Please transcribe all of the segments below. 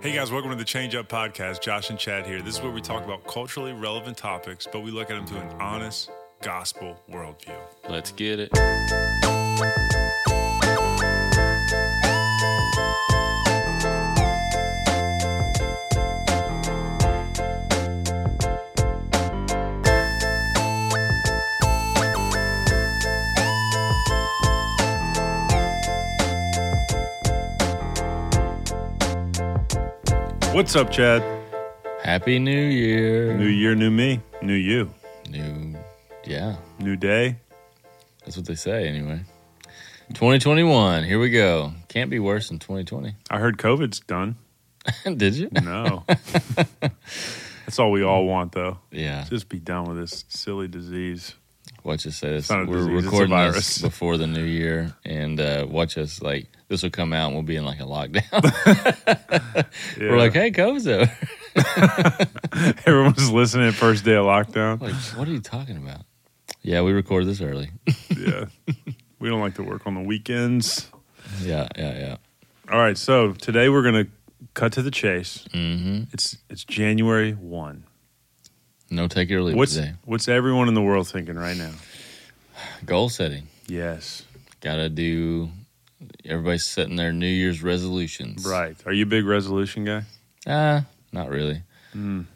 Hey guys, welcome to the Change Up Podcast. Josh and Chad here. This is where we talk about culturally relevant topics, but we look at them through an honest gospel worldview. Let's get it. What's up, Chad? Happy New Year. New year, new me, new you. New day. That's what they say anyway. 2021, here we go. Can't be worse than 2020. I heard COVID's done. Did you? No. That's all we all want, though. Yeah. Just be done with this silly disease. Watch us say this. We're disease, recording this before the new year, and watch us, like, this will come out and we'll be in like a lockdown. Yeah. We're like, hey, COVID's over. Everyone's listening at first day of lockdown. Like, what are you talking about? Yeah, we record this early. Yeah. We don't like to work on the weekends. Yeah. All right, so today we're going to cut to the chase. Mm-hmm. It's January 1. No take it or leave it today. What's everyone in the world thinking right now? Goal setting. Yes. Got to do... Everybody's setting their New Year's resolutions. Right. Are you a big resolution guy? Not really. I'm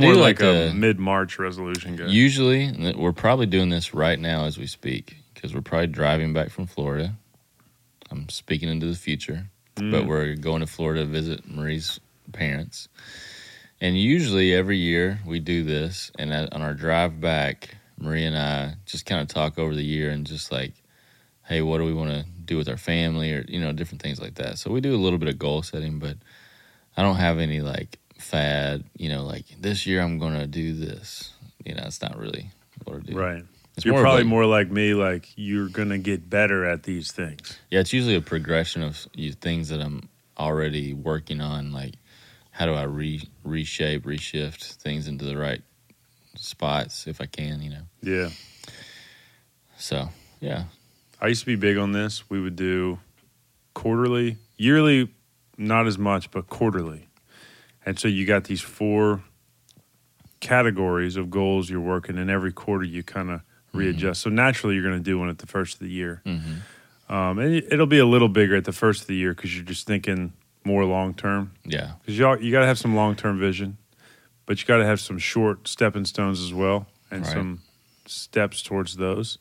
more like a mid-March resolution guy. Usually, we're probably doing this right now as we speak, because we're probably driving back from Florida. I'm speaking into the future, but we're going to Florida to visit Marie's parents. And usually every year we do this, and on our drive back, Marie and I just kind of talk over the year and just like, hey, what do we want to do with our family, or, you know, different things like that. So we do a little bit of goal setting, but I don't have any like fad, you know, like this year I'm going to do this. You know, it's not really what to do. Right. You're probably more like me, like you're going to get better at these things. Yeah, it's usually a progression of things that I'm already working on, like how do I reshape, reshift things into the right spots if I can, you know. Yeah. So, yeah. I used to be big on this. We would do quarterly, yearly, not as much, but quarterly. And so you got these 4 categories of goals you're working, and every quarter you kind of readjust. So naturally you're going to do one at the first of the year. Mm-hmm. And it'll be a little bigger at the first of the year because you're just thinking more long-term. Yeah. Because you got to have some long-term vision, but you got to have some short stepping stones as well and some steps towards those.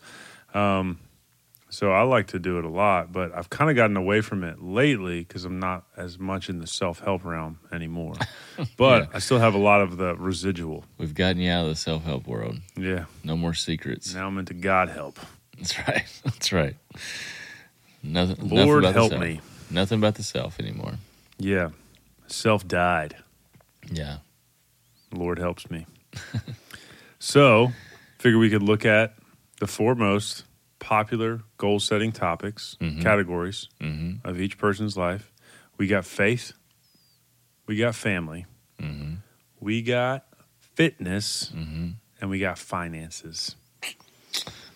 So I like to do it a lot, but I've kind of gotten away from it lately because I'm not as much in the self-help realm anymore. But yeah. I still have a lot of the residual. We've gotten you out of the self-help world. Yeah. No more secrets. Now I'm into God help. That's right. That's right. Nothing. Lord help me. Nothing about the self anymore. Yeah. Self died. Yeah. Lord helps me. So, figure we could look at the foremost popular goal-setting topics, categories of each person's life. We got faith. We got family. Mm-hmm. We got fitness. Mm-hmm. And we got finances.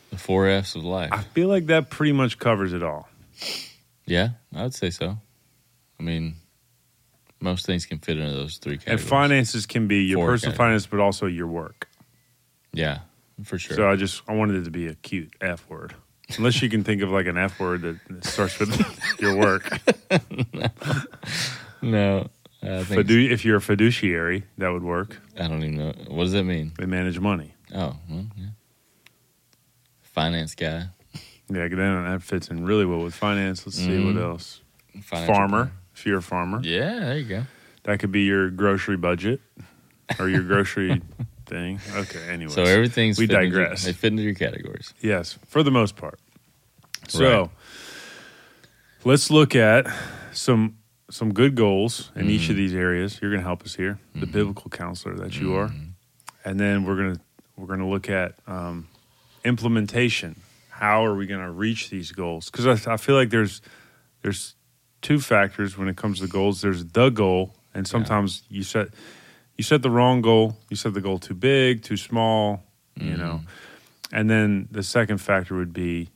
The 4 F's of life. I feel like that pretty much covers it all. Yeah, I would say so. I mean, most things can fit into those 3 categories. And finances can be your 4 personal categories. Finance, but also your work. Yeah. For sure. So I wanted it to be a cute F word. Unless you can think of like an F word that starts with your work. No. If you're a fiduciary, that would work. I don't even know. What does that mean? They manage money. Oh, well, yeah. Finance guy. Yeah, that fits in really well with finance. Let's see what else. Farmer, if you're a farmer. Yeah, there you go. That could be your grocery budget or your grocery... thing. Okay, anyways. So everything's... We digress. They fit into your categories. Yes, for the most part. So, let's look at some good goals in each of these areas. You're going to help us here, the biblical counselor that you are. And then we're going to look at implementation. How are we going to reach these goals? Because I feel like there's 2 factors when it comes to goals. There's the goal, and sometimes You set the wrong goal. You set the goal too big, too small, you know. And then the second factor would be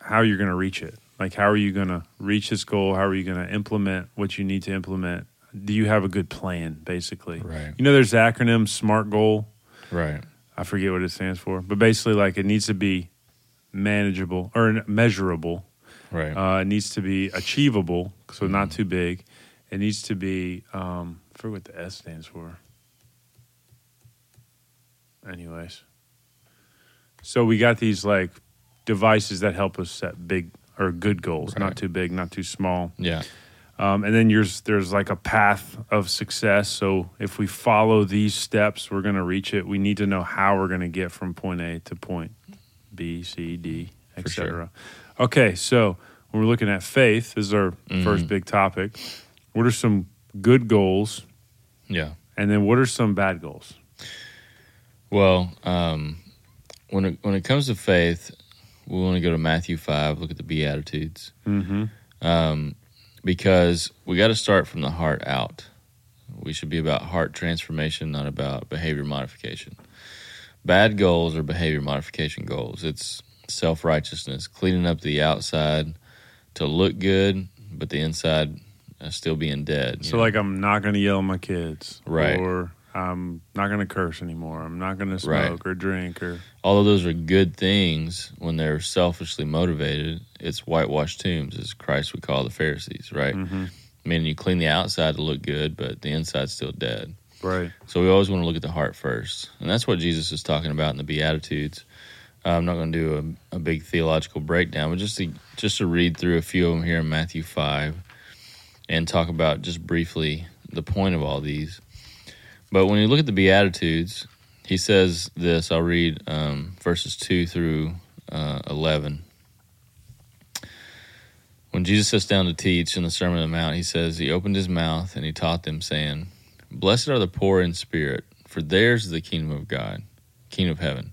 how you're going to reach it. Like, how are you going to reach this goal? How are you going to implement what you need to implement? Do you have a good plan, basically? Right. You know, there's the acronym SMART goal. Right. I forget what it stands for. But basically, like, it needs to be manageable or measurable. Right. It needs to be achievable, so not too big. It needs to be, I forget what the S stands for. Anyways. So we got these, like, devices that help us set big or good goals, right. Not too big, not too small. Yeah. And then there's like a path of success. So if we follow these steps, we're going to reach it. We need to know how we're going to get from point A to point B, C, D, et cetera. Sure. Okay, so when we're looking at faith, this is our first big topic. What are some good goals? Yeah. And then what are some bad goals? Well, when it comes to faith, we want to go to Matthew 5, look at the Beatitudes. Mm-hmm. Because we got to start from the heart out. We should be about heart transformation, not about behavior modification. Bad goals are behavior modification goals. It's self-righteousness, cleaning up the outside to look good, but the inside still being dead. So, like, I'm not going to yell at my kids. Right. Or I'm not going to curse anymore. I'm not going to smoke or drink. Although those are good things, when they're selfishly motivated, it's whitewashed tombs, as Christ would call the Pharisees, right? Mm-hmm. I mean, you clean the outside to look good, but the inside's still dead. Right. So we always want to look at the heart first. And that's what Jesus is talking about in the Beatitudes. I'm not going to do a big theological breakdown, but just to read through a few of them here in Matthew 5 and talk about just briefly the point of all these. But when you look at the Beatitudes, he says this. I'll read verses 2 through 11. When Jesus sits down to teach in the Sermon on the Mount, he says, he opened his mouth and he taught them, saying, "Blessed are the poor in spirit, for theirs is the kingdom of God, kingdom of heaven.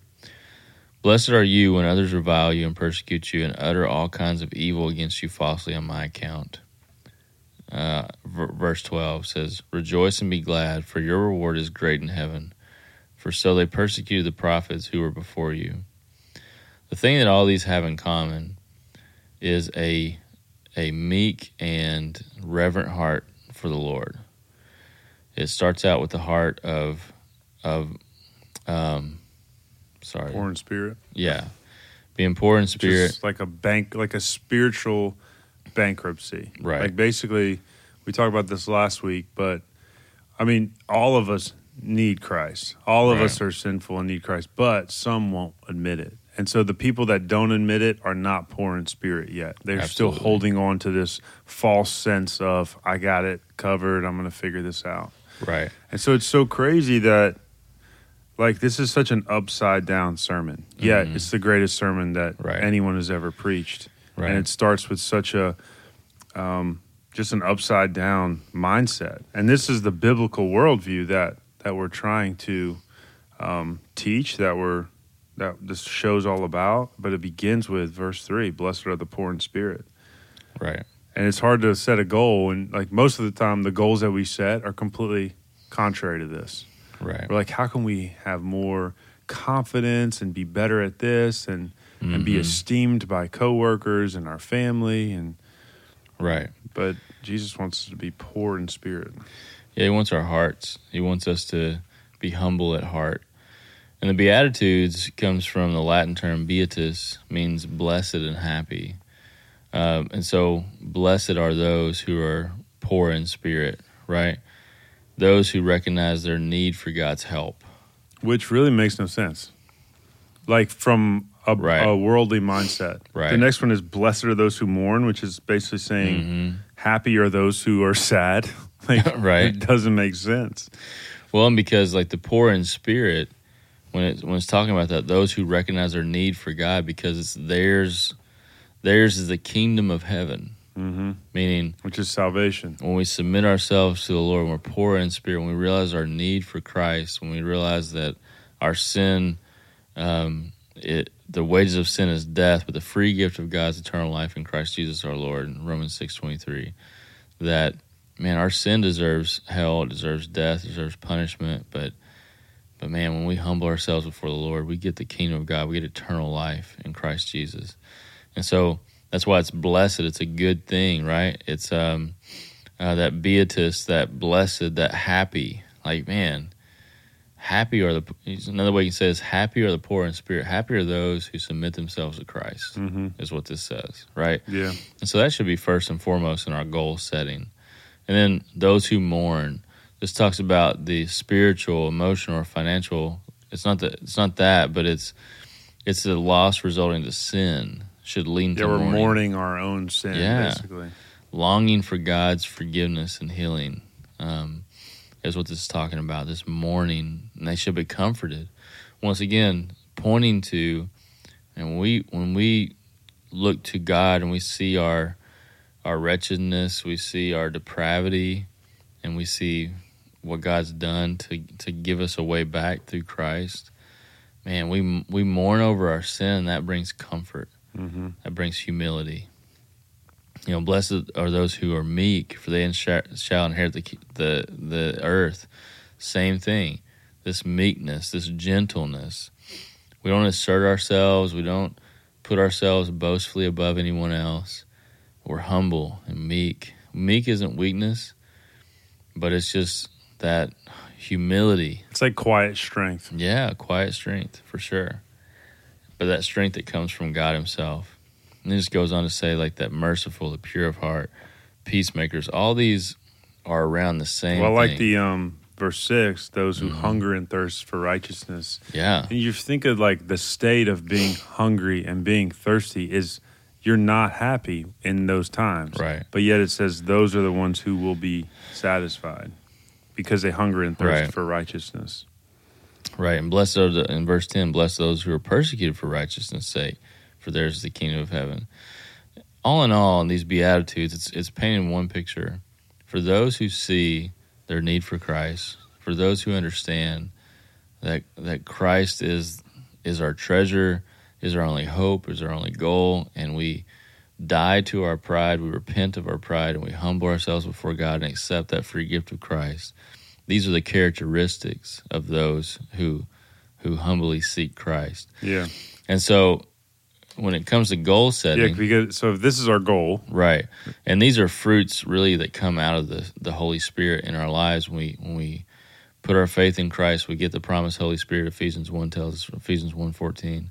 Blessed are you when others revile you and persecute you and utter all kinds of evil against you falsely on my account." Verse 12 says, "Rejoice and be glad, for your reward is great in heaven, for so they persecuted the prophets who were before you." The thing that all these have in common is a meek and reverent heart for the Lord. It starts out with the heart of poor in spirit. Yeah, being poor in spirit, just like a spiritual bankruptcy. Right. Like, basically, we talked about this last week, but I mean, all of us need Christ. All of us are sinful and need Christ, but some won't admit it. And so the people that don't admit it are not poor in spirit yet. They're still holding on to this false sense of, I got it covered, I'm going to figure this out. Right. And so it's so crazy that, like, this is such an upside down sermon. Mm-hmm. Yet it's the greatest sermon that anyone has ever preached. Right. And it starts with such a just an upside down mindset. And this is the biblical worldview that we're trying to teach, that this show's all about. But it begins with verse 3: "Blessed are the poor in spirit." Right. And it's hard to set a goal, and, like, most of the time, the goals that we set are completely contrary to this. Right. We're like, how can we have more confidence and be better at this, and be esteemed by coworkers and our family, and but Jesus wants us to be poor in spirit. Yeah, he wants our hearts. He wants us to be humble at heart. And the Beatitudes comes from the Latin term beatus, means blessed and happy. And so blessed are those who are poor in spirit, right? Those who recognize their need for God's help. Which really makes no sense. Like, from a worldly mindset. Right. The next one is blessed are those who mourn, which is basically saying happy are those who are sad. Like, it doesn't make sense. Well, and because, like, the poor in spirit, when it's talking about that, those who recognize their need for God, because it's theirs, Theirs is the kingdom of heaven, meaning, which is salvation. When we submit ourselves to the Lord, when we're poor in spirit, when we realize our need for Christ, when we realize that our sin, the wages of sin is death, but the free gift of God's eternal life in Christ Jesus our Lord, in Romans 6:23, that, man, our sin deserves hell, it deserves death, it deserves punishment, but man, when we humble ourselves before the Lord, we get the kingdom of God, we get eternal life in Christ Jesus. And so that's why it's blessed. It's a good thing, right? It's that beatus, that blessed, that happy. Like, man, happy are the, another way you can say is happy are the poor in spirit. Happy are those who submit themselves to Christ, is what this says, right? Yeah. And so that should be first and foremost in our goal setting. And then those who mourn. This talks about the spiritual, emotional, or financial. It's the loss resulting to sin. Should lean to mourning. We're mourning our own sin, basically. Longing for God's forgiveness and healing is what this is talking about, this mourning. And they should be comforted. Once again, pointing to, and when we look to God and we see our wretchedness, we see our depravity, and we see what God's done to give us a way back through Christ, man, we mourn over our sin. That brings comfort. That brings humility. You know, blessed are those who are meek, for they shall inherit the earth. Same thing. This meekness, this gentleness. We don't assert ourselves. We don't put ourselves boastfully above anyone else. We're humble and meek. Meek isn't weakness, but it's just that humility. It's like quiet strength. Yeah, quiet strength for sure. But that strength that comes from God himself. And it just goes on to say, like, that merciful, the pure of heart, peacemakers, all these are around the same thing. Well, like the verse 6, those who hunger and thirst for righteousness. Yeah. And you think of, like, the state of being hungry and being thirsty is you're not happy in those times. Right. But yet it says those are the ones who will be satisfied because they hunger and thirst for righteousness. Right, and blessed are in verse 10, blessed those who are persecuted for righteousness' sake, for theirs is the kingdom of heaven. All in all, in these Beatitudes, it's painting one picture. For those who see their need for Christ, for those who understand that Christ is our treasure, is our only hope, is our only goal, and we die to our pride, we repent of our pride, and we humble ourselves before God and accept that free gift of Christ. These are the characteristics of those who humbly seek Christ. Yeah. And so when it comes to goal setting... Yeah, because, so this is our goal. Right. And these are fruits, really, that come out of the Holy Spirit in our lives. When we put our faith in Christ, we get the promised Holy Spirit. Ephesians 1 tells us, Ephesians 1:14,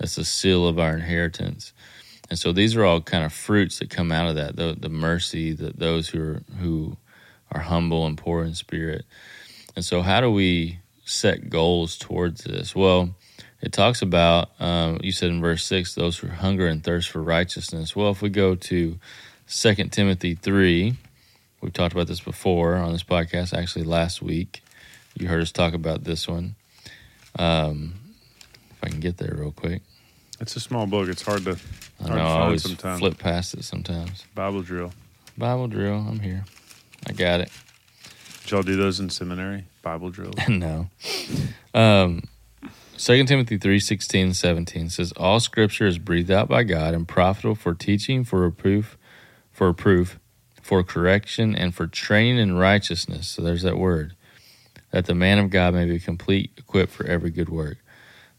that's the seal of our inheritance. And so these are all kind of fruits that come out of that, the mercy, that those who are humble and poor in spirit. And so how do we set goals towards this? Well, it talks about, you said in verse 6, those who hunger and thirst for righteousness. Well, if we go to 2 Timothy 3, we've talked about this before on this podcast, actually last week. You heard us talk about this one. If I can get there real quick. It's a small book. It's hard to find sometimes. I always flip past it sometimes. Bible drill. I'm here. I got it. Did y'all do those in seminary? Bible drills? No. 2 Timothy 3:16-17 says, all scripture is breathed out by God and profitable for teaching, for reproof, for correction, and for training in righteousness. So there's that word. That the man of God may be complete, equipped for every good work.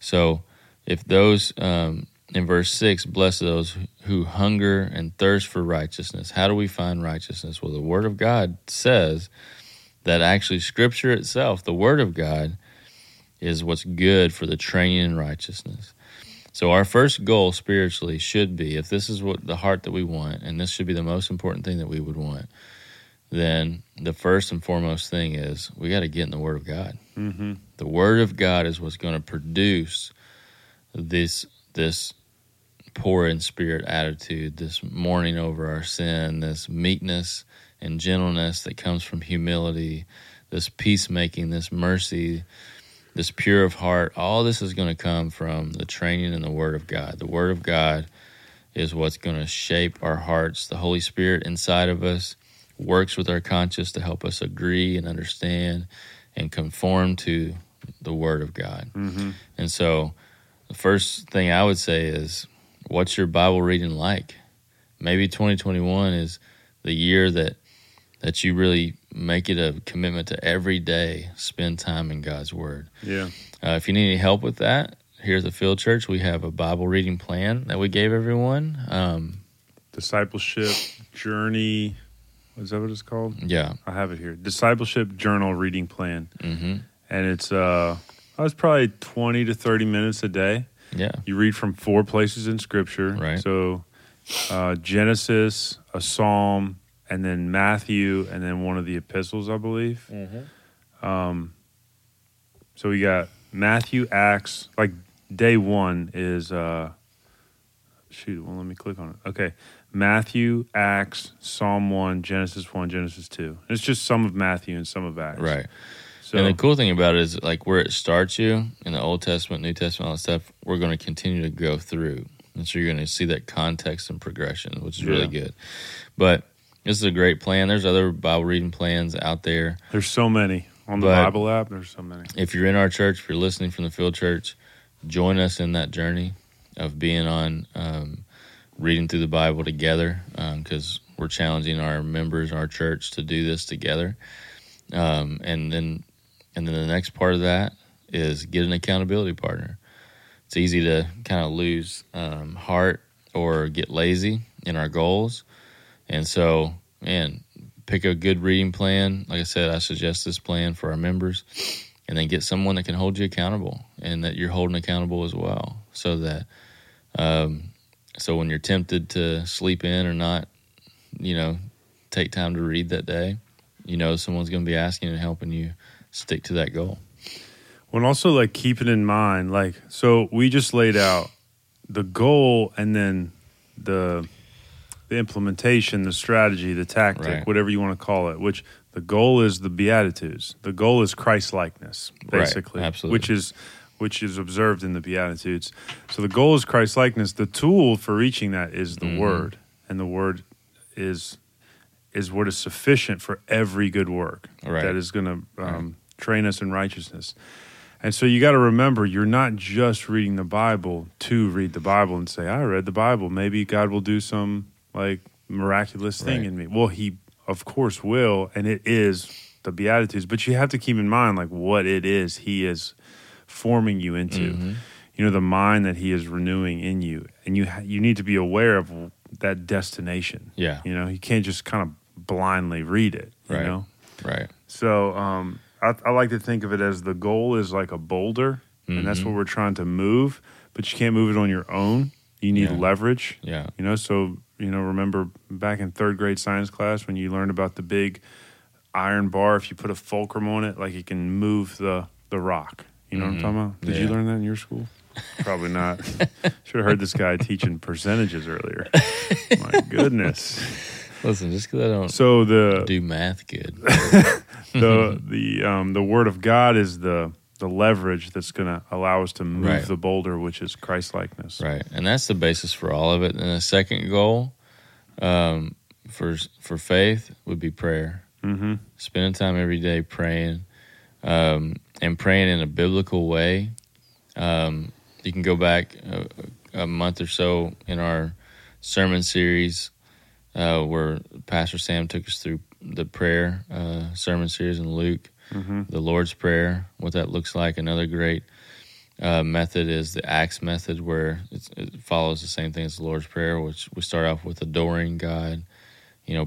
So if those, in verse 6, blessed those who hunger and thirst for righteousness. How do we find righteousness? Well, the Word of God says that actually Scripture itself, the Word of God, is what's good for the training in righteousness. So our first goal spiritually should be, if this is what the heart that we want, and this should be the most important thing that we would want, then the first and foremost thing is we got to get in the Word of God. Mm-hmm. The Word of God is what's going to produce this poor in spirit attitude, this mourning over our sin, this meekness and gentleness that comes from humility, this peacemaking, this mercy, this pure of heart. All this is going to come from the training in the Word of God. The Word of God is what's going to shape our hearts. The Holy Spirit inside of us works with our conscience to help us agree and understand and conform to the Word of God. Mm-hmm. And so the first thing I would say is, what's your Bible reading like? Maybe 2021 is the year that you really make it a commitment to every day spend time in God's Word. Yeah. If you need any help with that, here at the Field Church, we have a Bible reading plan that we gave everyone. Discipleship Journey, is that what it's called? Yeah. I have it here. Discipleship Journal Reading Plan. Mm-hmm. And it's probably 20 to 30 minutes a day. Yeah. You read from 4 places in Scripture. Right. So Genesis, a Psalm, and then Matthew, and then one of the epistles, I believe. Mm-hmm. So we got Matthew, Acts, like day one is, let me click on it. Okay, Matthew, Acts, Psalm 1, Genesis 2. And it's just some of Matthew and some of Acts. Right. So, and the cool thing about it is, like, where it starts you in the Old Testament, New Testament, all that stuff, we're going to continue to go through. And so you're going to see that context and progression, which is really good. But this is a great plan. There's other Bible reading plans out there. There's so many. On the Bible app, there's so many. If you're in our church, if you're listening from the Field Church, join us in that journey of being on reading through the Bible together, because we're challenging our members, our church, to do this together. And then the next part of that is get an accountability partner. It's easy to kind of lose heart or get lazy in our goals. And so, man, pick a good reading plan. Like I said, I suggest this plan for our members. And then get someone that can hold you accountable and that you're holding accountable as well. So that so when you're tempted to sleep in or not, take time to read that day, someone's going to be asking and helping you stick to that goal. Well, also, like, keep it in mind. Like, so we just laid out the goal and then the implementation, the strategy, the tactic, whatever you want to call it, which the goal is the Beatitudes. The goal is Christ-likeness, basically, which is observed in the Beatitudes. So the goal is Christ-likeness. The tool for reaching that is the Word, and the Word is what is sufficient for every good work that is going to train us in righteousness. And so you got to remember, you're not just reading the Bible to read the Bible and say, I read the Bible, maybe God will do some miraculous thing in me. Well, He, of course, will, and it is the Beatitudes, but you have to keep in mind, what it is He is forming you into, the mind that He is renewing in you, and you need to be aware of that destination. Yeah. You can't just kind of blindly read it, you know? Right. So I like to think of it as the goal is like a boulder, and that's what we're trying to move, but you can't move it on your own. You need leverage. Yeah. So... remember back in third grade science class when you learned about the big iron bar, if you put a fulcrum on it, it can move the rock. You know what I'm talking about? Did you learn that in your school? Probably not. Should have heard this guy teaching percentages earlier. My goodness. Listen, just because I don't do math good. The Word of God is the leverage that's going to allow us to move the boulder, which is Christ-likeness. Right, and that's the basis for all of it. And the second goal for faith would be prayer. Mm-hmm. Spending time every day praying, and praying in a biblical way. You can go back a month or so in our sermon series where Pastor Sam took us through the prayer sermon series in Luke. Mm-hmm. The Lord's Prayer, what that looks like. Another great method is the Acts method, where it follows the same thing as the Lord's Prayer, which we start off with adoring God,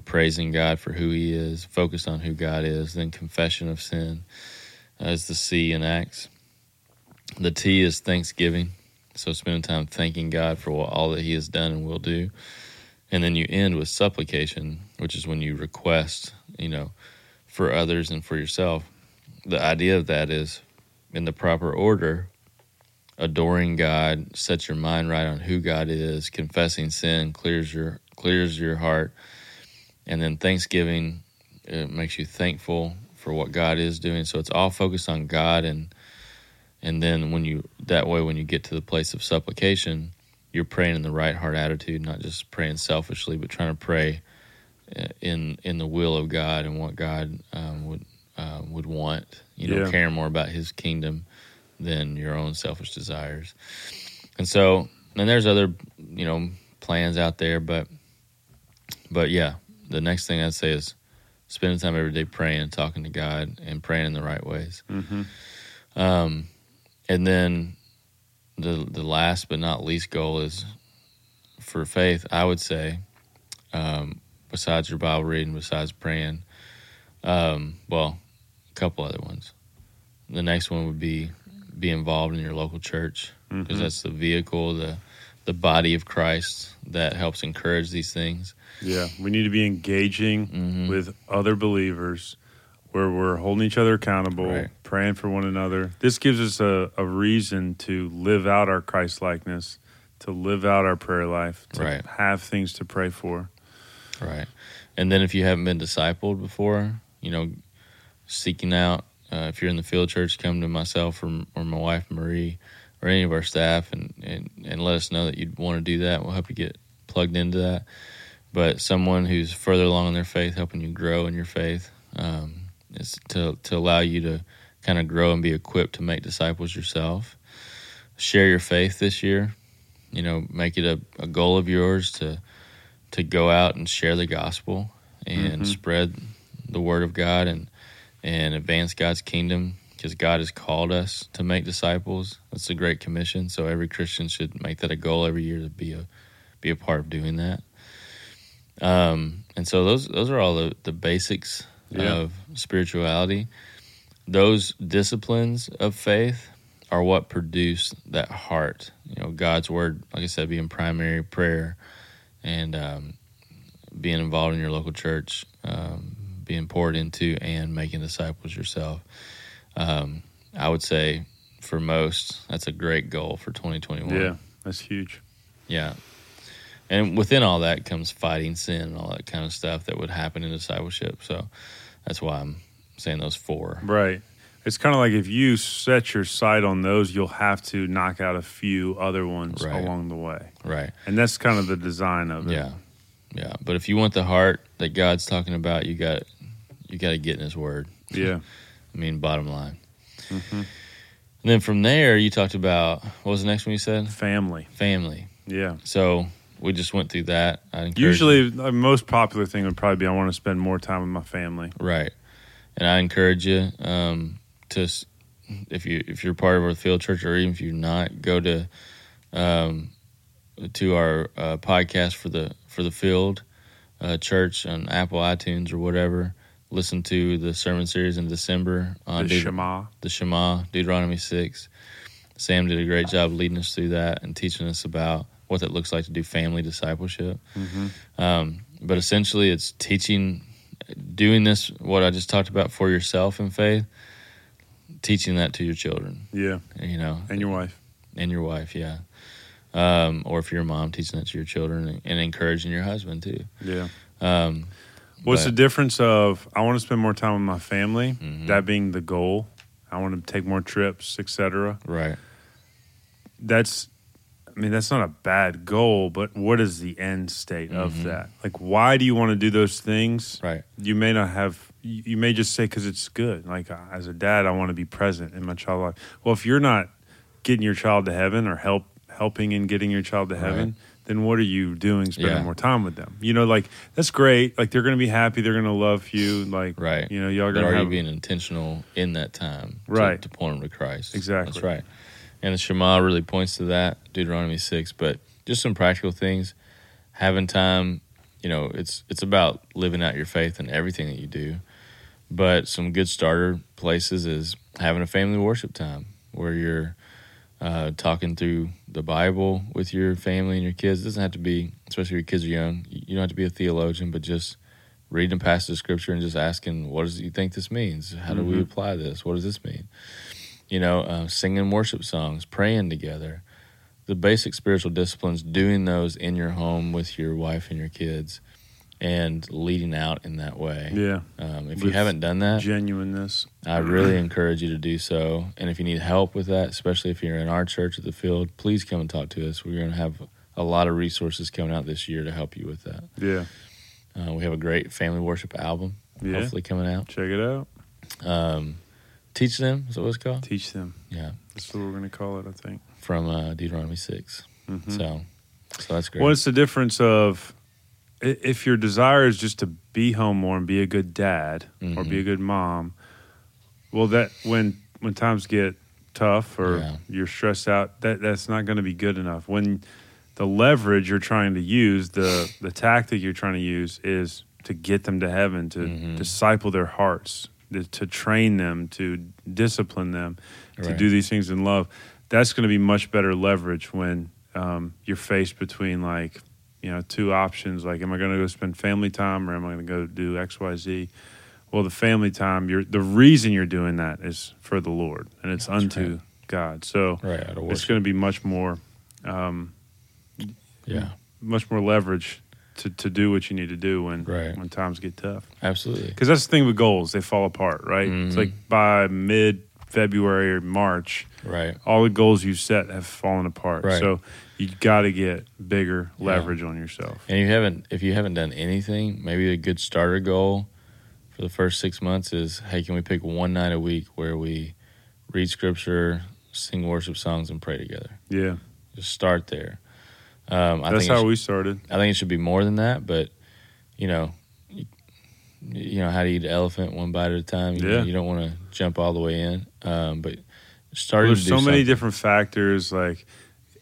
praising God for who He is, focused on who God is, then confession of sin is the C in Acts. The T is thanksgiving, so spending time thanking God for all that He has done and will do. And then you end with supplication, which is when you request, for others and for yourself. The idea of that is, in the proper order, adoring God sets your mind right on who God is, confessing sin clears your heart, and then thanksgiving, it makes you thankful for what God is doing. So it's all focused on God, and then when you get to the place of supplication, you're praying in the right heart attitude, not just praying selfishly, but trying to pray in the will of God and what God would want. You know, caring more about His kingdom than your own selfish desires. And so, and there's other, you know, plans out there, but yeah, the next thing I'd say is spending time every day praying and talking to God and praying in the right ways. Mm-hmm. And then the last but not least goal is for faith, I would say, besides your Bible reading, besides praying, well, a couple other ones. The next one would be involved in your local church, because mm-hmm. that's the vehicle, the body of Christ that helps encourage these things. Yeah, we need to be engaging mm-hmm. with other believers where we're holding each other accountable, praying for one another. This gives us a reason to live out our Christ-likeness, to live out our prayer life, to have things to pray for. Right. And then if you haven't been discipled before, you know, seeking out, if you're in the Field Church, come to myself or my wife, Marie, or any of our staff and let us know that you'd want to do that. We'll help you get plugged into that. But someone who's further along in their faith, helping you grow in your faith, is to allow you to kind of grow and be equipped to make disciples yourself. Share your faith this year. You know, make it a goal of yours to go out and share the gospel and mm-hmm. spread the word of God and advance God's kingdom, because God has called us to make disciples. That's the Great Commission. So every Christian should make that a goal every year to be a part of doing that. And so those are all the basics of spirituality. Those disciplines of faith are what produce that heart. You know, God's word, like I said, being primary, prayer, and being involved in your local church, being poured into, and making disciples yourself. I would say for most, that's a great goal for 2021. Yeah, that's huge. Yeah. And within all that comes fighting sin and all that kind of stuff that would happen in discipleship. So that's why I'm saying those four. Right. It's kind of like if you set your sight on those, you'll have to knock out a few other ones along the way. Right. And that's kind of the design of it. Yeah. Yeah. But if you want the heart that God's talking about, you got to get in His word. Yeah. I mean, bottom line. Mm-hmm. And then from there, you talked about, what was the next one you said? Family. Yeah. So we just went through that. Usually, the most popular thing would probably be, I want to spend more time with my family. Right. And I encourage you to, if you're part of our Field Church, or even if you're not, go to our podcast for the Field Church on Apple, iTunes, or whatever. Listen to the sermon series in December on the Shema, Deuteronomy 6. Sam did a great job leading us through that and teaching us about what that looks like to do family discipleship. Mm-hmm. But essentially, it's doing this, what I just talked about for yourself in faith, teaching that to your children. Yeah. You know, and your wife. Yeah. Or if you're a mom, teaching that to your children and encouraging your husband too. Yeah. What's the difference of, I want to spend more time with my family, mm-hmm. that being the goal, I want to take more trips, etc. Right. That's not a bad goal, but what is the end state mm-hmm. of that? Like, why do you want to do those things? Right. You may just say because it's good. Like, as a dad, I want to be present in my child life. Well, if you're not getting your child to heaven or helping in getting your child to heaven, then what are you doing spending more time with them? You know, like, that's great. Like, they're going to be happy. They're going to love you. Like, you know, y'all are going to have... being intentional in that time to point them to Christ. Exactly. That's right. And the Shema really points to that, Deuteronomy 6. But just some practical things. Having time, you know, it's about living out your faith in everything that you do. But some good starter places is having a family worship time where you're... talking through the Bible with your family and your kids. It doesn't have to be, especially if your kids are young, you don't have to be a theologian, but just reading a passage of Scripture and just asking, what does you think this means? How do we apply this? What does this mean? You know, singing worship songs, praying together, the basic spiritual disciplines, doing those in your home with your wife and your kids and leading out in that way. Yeah. If you haven't done that, genuineness, I really encourage you to do so. And if you need help with that, especially if you're in our church at the Field, please come and talk to us. We're going to have a lot of resources coming out this year to help you with that. Yeah. We have a great family worship album, hopefully coming out. Check it out. Teach Them is what it's called? Teach Them. Yeah. That's what we're going to call it, I think. From Deuteronomy 6. Mm-hmm. So that's great. What's the difference of if your desire is just to be home more and be a good dad or be a good mom, well, that when times get tough or you're stressed out, that's not going to be good enough. When the leverage you're trying to use, the tactic you're trying to use is to get them to heaven, to disciple their hearts, to train them, to discipline them, to do these things in love. That's going to be much better leverage when you're faced between, like, you know, two options. Like, am I going to go spend family time or am I going to go do X, Y, Z? Well, the family time, the reason you're doing that is for the Lord, and it's unto God. So it's going to be much more much more leverage to do what you need to do when times get tough. Absolutely. Because that's the thing with goals. They fall apart, right? Mm-hmm. It's like by mid-February or March, all the goals you set have fallen apart. Right. So you got to get bigger leverage on yourself. And if you haven't done anything, maybe a good starter goal for the first 6 months is, hey, can we pick one night a week where we read scripture, sing worship songs, and pray together? Yeah. Just start there. We started. I think it should be more than that, but, you know how to eat an elephant one bite at a time. You know, you don't want to jump all the way in. But starting to do something. There's so many different factors, like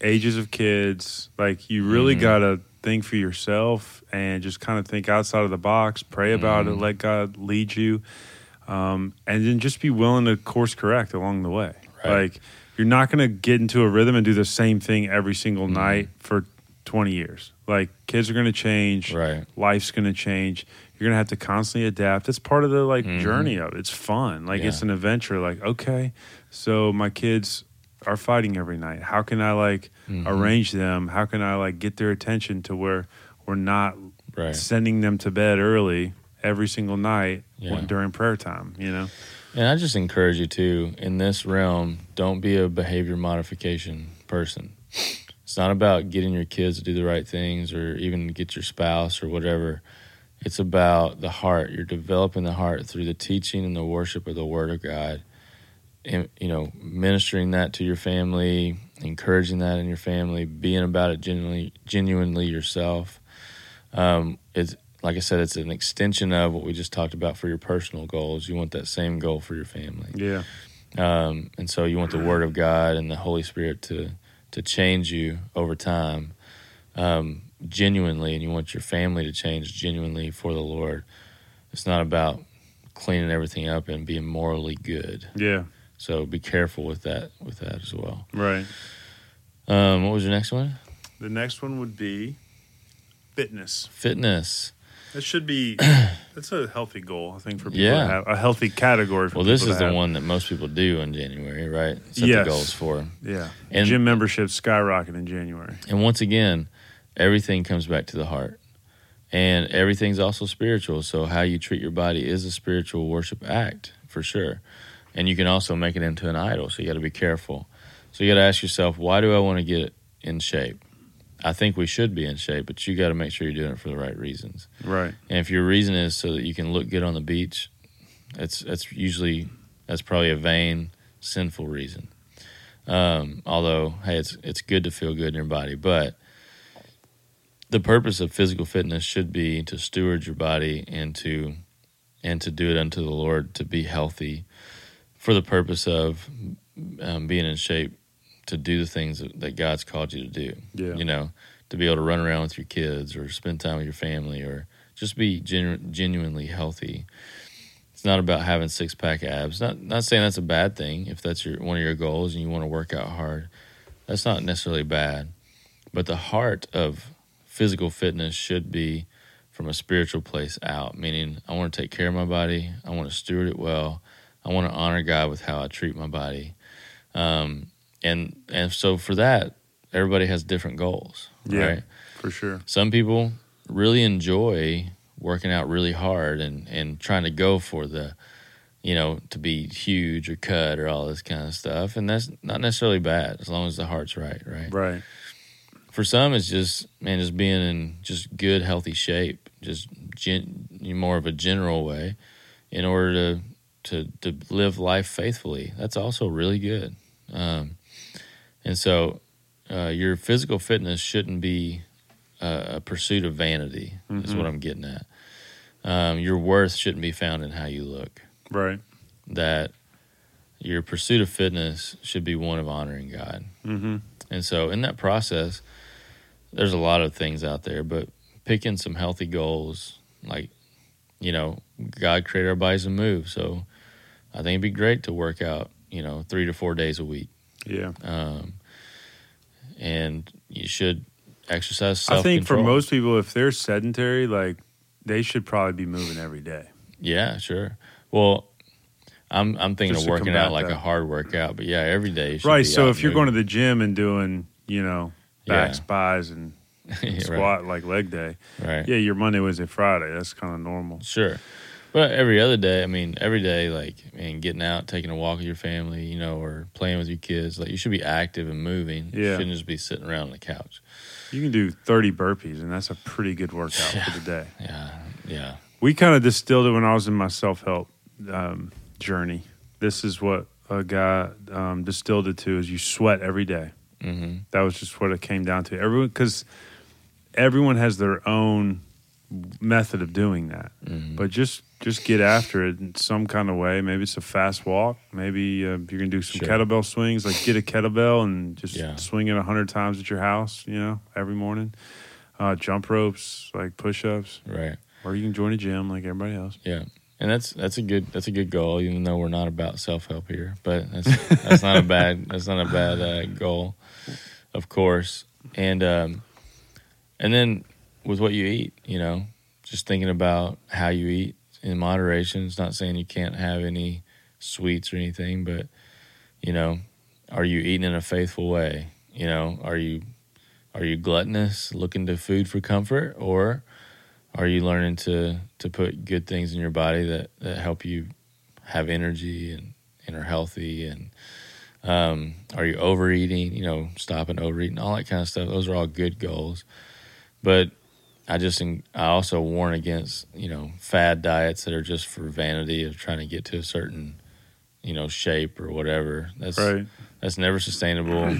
ages of kids. Like, you really got to think for yourself and just kind of think outside of the box, pray about it, let God lead you, and then just be willing to course correct along the way. Right. Like, you're not going to get into a rhythm and do the same thing every single night for 20 years. Like, kids are going to change. Right. Life's going to change. You're going to have to constantly adapt. It's part of the, like, journey of it. It's fun. Like, it's an adventure. Like, okay, so my kids are fighting every night. How can I, like, arrange them? How can I, like, get their attention to where we're not sending them to bed early every single night during prayer time, you know? And I just encourage you to, in this realm, don't be a behavior modification person. It's not about getting your kids to do the right things or even get your spouse or whatever. It's about the heart. You're developing the heart through the teaching and the worship of the Word of God. And, you know, ministering that to your family, encouraging that in your family, being about it genuinely yourself. It's, like I said, it's an extension of what we just talked about for your personal goals. You want that same goal for your family. Yeah. And so you want the Word of God and the Holy Spirit to change you over time genuinely, and you want your family to change genuinely for the Lord. It's not about cleaning everything up and being morally good. Yeah. So be careful with that as well. Right. What was your next one? The next one would be fitness. Fitness. That's a healthy goal, I think, for people to have. A healthy category for people to have. Well, this is the one that most people do in January, right? Set the goals for. Yeah. And gym memberships skyrocket in January. And once again, everything comes back to the heart. And everything's also spiritual, so how you treat your body is a spiritual worship act, for sure. And you can also make it into an idol, so you got to be careful. So you got to ask yourself, why do I want to get in shape? I think we should be in shape, but you got to make sure you're doing it for the right reasons. Right. And if your reason is so that you can look good on the beach, that's probably a vain, sinful reason. Although, hey, it's good to feel good in your body, but the purpose of physical fitness should be to steward your body and to do it unto the Lord, to be healthy, for the purpose of being in shape, to do the things that God's called you to do, you know, to be able to run around with your kids or spend time with your family or just be genuinely healthy. It's not about having six-pack abs. Not saying that's a bad thing. If that's one of your goals and you want to work out hard, that's not necessarily bad. But the heart of physical fitness should be from a spiritual place out, meaning I want to take care of my body. I want to steward it well. I want to honor God with how I treat my body. And so for that, everybody has different goals, right? For sure. Some people really enjoy working out really hard and trying to go for the, you know, to be huge or cut or all this kind of stuff. And that's not necessarily bad as long as the heart's right, right? Right. for some, it's just, man, just being in just good, healthy shape, just more of a general way, in order to live life faithfully. That's also really good. And so your physical fitness shouldn't be a pursuit of vanity, mm-hmm. is what I'm getting at. Your worth shouldn't be found in how you look. Right. That your pursuit of fitness should be one of honoring God. Mm-hmm. And so in that process, there's a lot of things out there, but picking some healthy goals, like, you know, God created our bodies to move. So I think it'd be great to work out, 3 to 4 days a week. Yeah. And you should exercise self-control. I think for most people, if they're sedentary, like, they should probably be moving every day. Yeah, sure. Well, I'm thinking of working out like that. A hard workout, but yeah, every day. Right. Be so if you're going to the gym and doing, back spies and squat right. like leg day, right? Yeah, your Monday, Wednesday, Friday. That's kind of normal. Sure. But every other day, every day, getting out, taking a walk with your family, or playing with your kids, you should be active and moving. Yeah. You shouldn't just be sitting around on the couch. You can do 30 burpees, and that's a pretty good workout for the day. Yeah, yeah. We kind of distilled it when I was in my self-help journey. This is what a guy distilled it to, is you sweat every day. Mm-hmm. That was just what it came down to. Because everyone has their own method of doing that. Mm-hmm. But just get after it in some kind of way. Maybe it's a fast walk. Maybe you're going to do some kettlebell swings. Get a kettlebell and just swing it 100 times at your house, every morning. Jump ropes, push-ups. Right. Or you can join a gym like everybody else. Yeah. And that's a good goal, even though we're not about self-help here. But that's not a bad goal, of course. And then with what you eat, just thinking about how you eat. In moderation, it's not saying you can't have any sweets or anything, but, are you eating in a faithful way? Are you gluttonous, looking to food for comfort, or are you learning to put good things in your body that help you have energy and are healthy? And are you overeating, stopping overeating, all that kind of stuff? Those are all good goals. But I also warn against, fad diets that are just for vanity of trying to get to a certain, shape or whatever. That's never sustainable,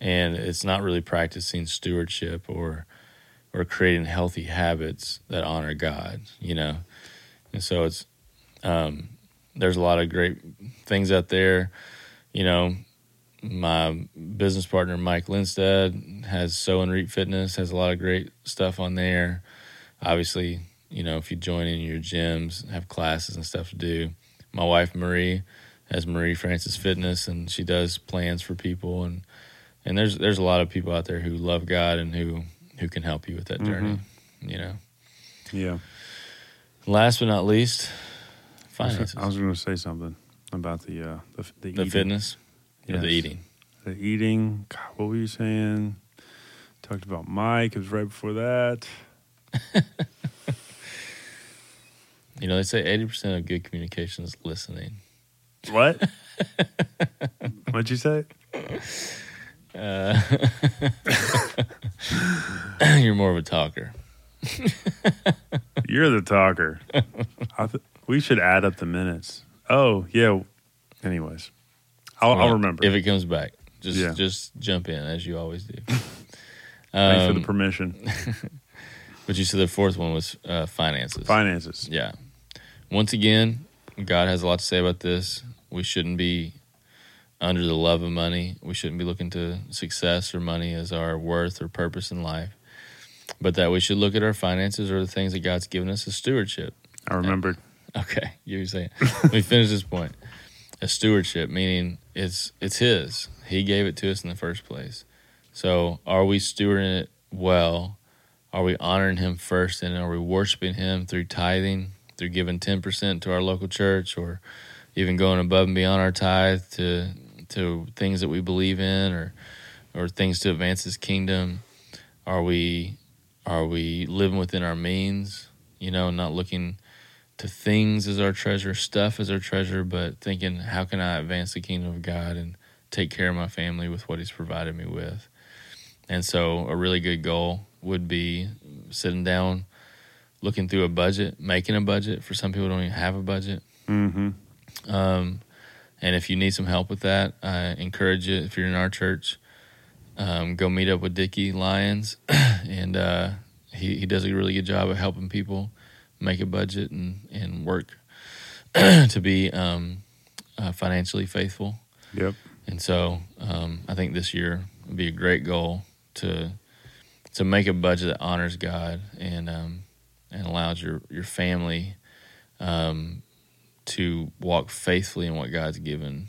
and it's not really practicing stewardship or creating healthy habits that honor God, And so it's there's a lot of great things out there, My business partner, Mike Lindstedt, has Sow and Reap Fitness, has a lot of great stuff on there. Obviously, if you join in your gyms, have classes and stuff to do. My wife, Marie, has Marie Francis Fitness, and she does plans for people. And there's a lot of people out there who love God and who can help you with that journey, Yeah. Last but not least, finances. I was going to say something about the fitness. Yes. The eating. God, what were you saying? Talked about Mike. It was right before that. They say 80% of good communication is listening. What? What'd you say? You're more of a talker. You're the talker. We should add up the minutes. Oh, yeah. Anyways. I'll remember. If it comes back, just jump in, as you always do. Thanks for the permission. But you said the fourth one was finances. Finances. Yeah. Once again, God has a lot to say about this. We shouldn't be under the love of money. We shouldn't be looking to success or money as our worth or purpose in life, but that we should look at our finances or the things that God's given us as stewardship. I remembered. Okay. You were saying. Let me finish this point. A stewardship, meaning it's his. He gave it to us in the first place. So are we stewarding it well? Are we honoring him first, and are we worshiping him through tithing, through giving 10% to our local church, or even going above and beyond our tithe to things that we believe in or things to advance his kingdom? Are we living within our means, not looking to things as our treasure, stuff as our treasure, but thinking, how can I advance the kingdom of God and take care of my family with what he's provided me with? And so a really good goal would be sitting down, looking through a budget, making a budget. For some people, don't even have a budget. Mm-hmm. And if you need some help with that, I encourage you, if you're in our church, go meet up with Dickie Lyons. And he does a really good job of helping people make a budget and work to be financially faithful. Yep. And so I think this year would be a great goal to make a budget that honors God and allows your family to walk faithfully in what God's given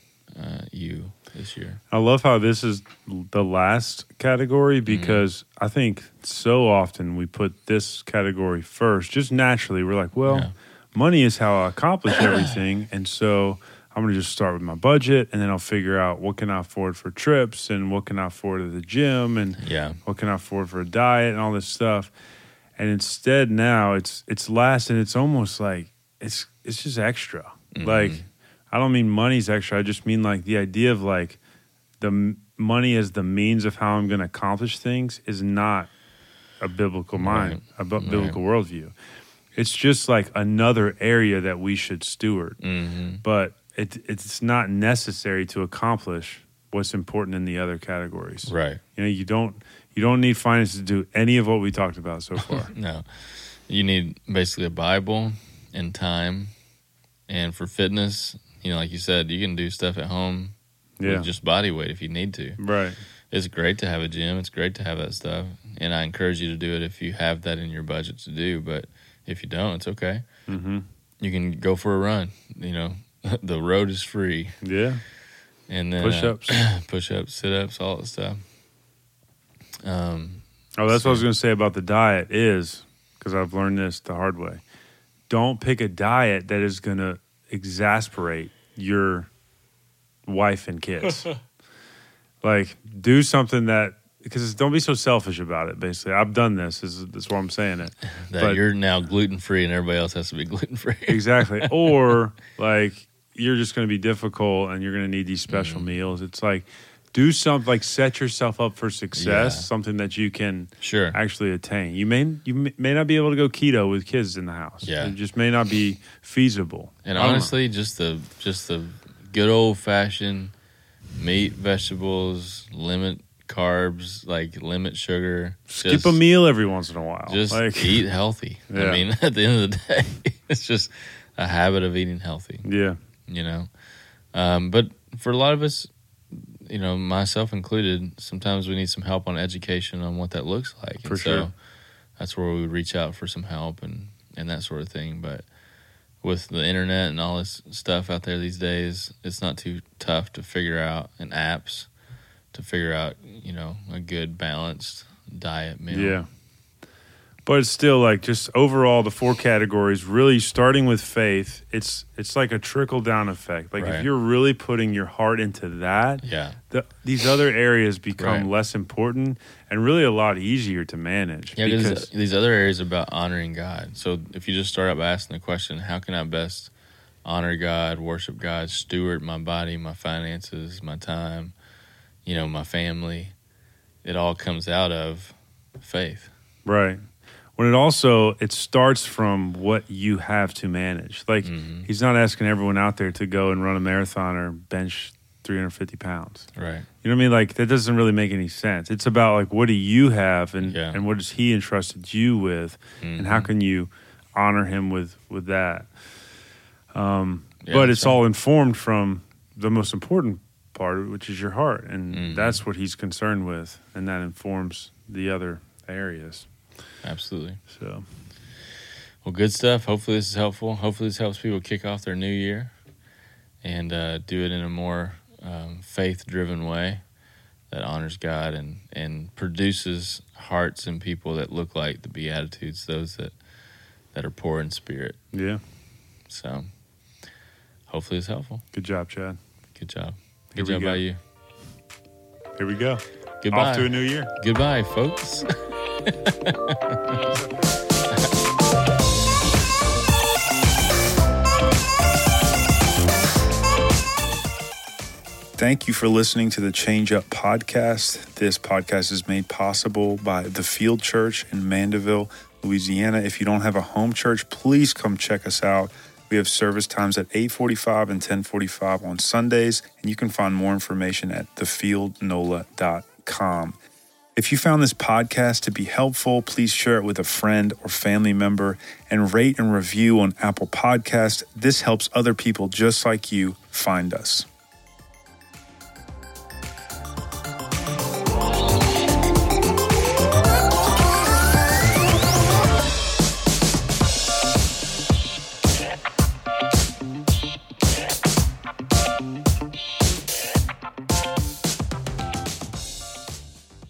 you this year. I love how this is the last category, because I think so often we put this category first. Just naturally, we're like, well, money is how I accomplish everything, and so I'm going to just start with my budget, and then I'll figure out what can I afford for trips, and what can I afford at the gym, and what can I afford for a diet, and all this stuff. And instead now it's last, and it's almost like it's just extra. Mm-hmm. Like, I don't mean money's extra. I just mean like the idea of like the money as the means of how I'm going to accomplish things is not a biblical mind, biblical worldview. It's just like another area that we should steward. Mm-hmm. But it's not necessary to accomplish what's important in the other categories. Right. You know, you don't need finances to do any of what we talked about so far. No. You need basically a Bible and time. And for fitness, you know, like you said, you can do stuff at home with just body weight if you need to. Right. It's great to have a gym. It's great to have that stuff. And I encourage you to do it if you have that in your budget to do. But if you don't, it's okay. Mm-hmm. You can go for a run. You know, the road is free. Yeah. And then push-ups, sit-ups, all that stuff. That's what I was going to say about the diet is, because I've learned this the hard way, don't pick a diet that is going to exasperate your wife and kids. Like, do something that, because don't be so selfish about it, basically. I've done this. That's why I'm saying it. But you're now gluten-free and everybody else has to be gluten-free. Exactly. Or, like, you're just going to be difficult and you're going to need these special meals. It's like, do something, like set yourself up for success, something that you can actually attain. You may not be able to go keto with kids in the house. Yeah. It just may not be feasible. And honestly, just the good old-fashioned meat, vegetables, limit carbs, like limit sugar. Skip a meal every once in a while. Just like, eat healthy. Yeah. I mean, at the end of the day, it's just a habit of eating healthy. Yeah. You know? But for a lot of us, you know, myself included, sometimes we need some help on education on what that looks like. For sure. So that's where we would reach out for some help and that sort of thing. But with the internet and all this stuff out there these days, it's not too tough to figure out, and apps to figure out, you know, a good balanced diet meal. Yeah. But it's still like, just overall, the four categories, really starting with faith, it's like a trickle-down effect. Like, if you're really putting your heart into that, these other areas become less important and really a lot easier to manage. Yeah, because these other areas are about honoring God. So if you just start out by asking the question, how can I best honor God, worship God, steward my body, my finances, my time, you know, my family, it all comes out of faith. Right. When it starts from what you have to manage. Like, he's not asking everyone out there to go and run a marathon or bench 350 pounds. Right. You know what I mean? Like, that doesn't really make any sense. It's about, like, what do you have and what has he entrusted you with, and how can you honor him with that? But it's all informed from the most important part, which is your heart, and that's what he's concerned with, and that informs the other areas. Absolutely. So, well, good stuff. Hopefully this is helpful. Hopefully this helps people kick off their new year and do it in a more faith-driven way that honors God and produces hearts and people that look like the Beatitudes, those that are poor in spirit. Yeah. So, hopefully it's helpful. Good job, Chad. Good job. Good job by you. Here we go. Goodbye. Off to a new year. Goodbye, folks. Thank you for listening to the Change Up Podcast. This podcast is made possible by the Field Church in Mandeville, Louisiana. If you don't have a home church, please come check us out. We have service times at 8:45 and 10:45 on Sundays, and you can find more information at thefieldnola.com. If you found this podcast to be helpful, please share it with a friend or family member and rate and review on Apple Podcasts. This helps other people just like you find us.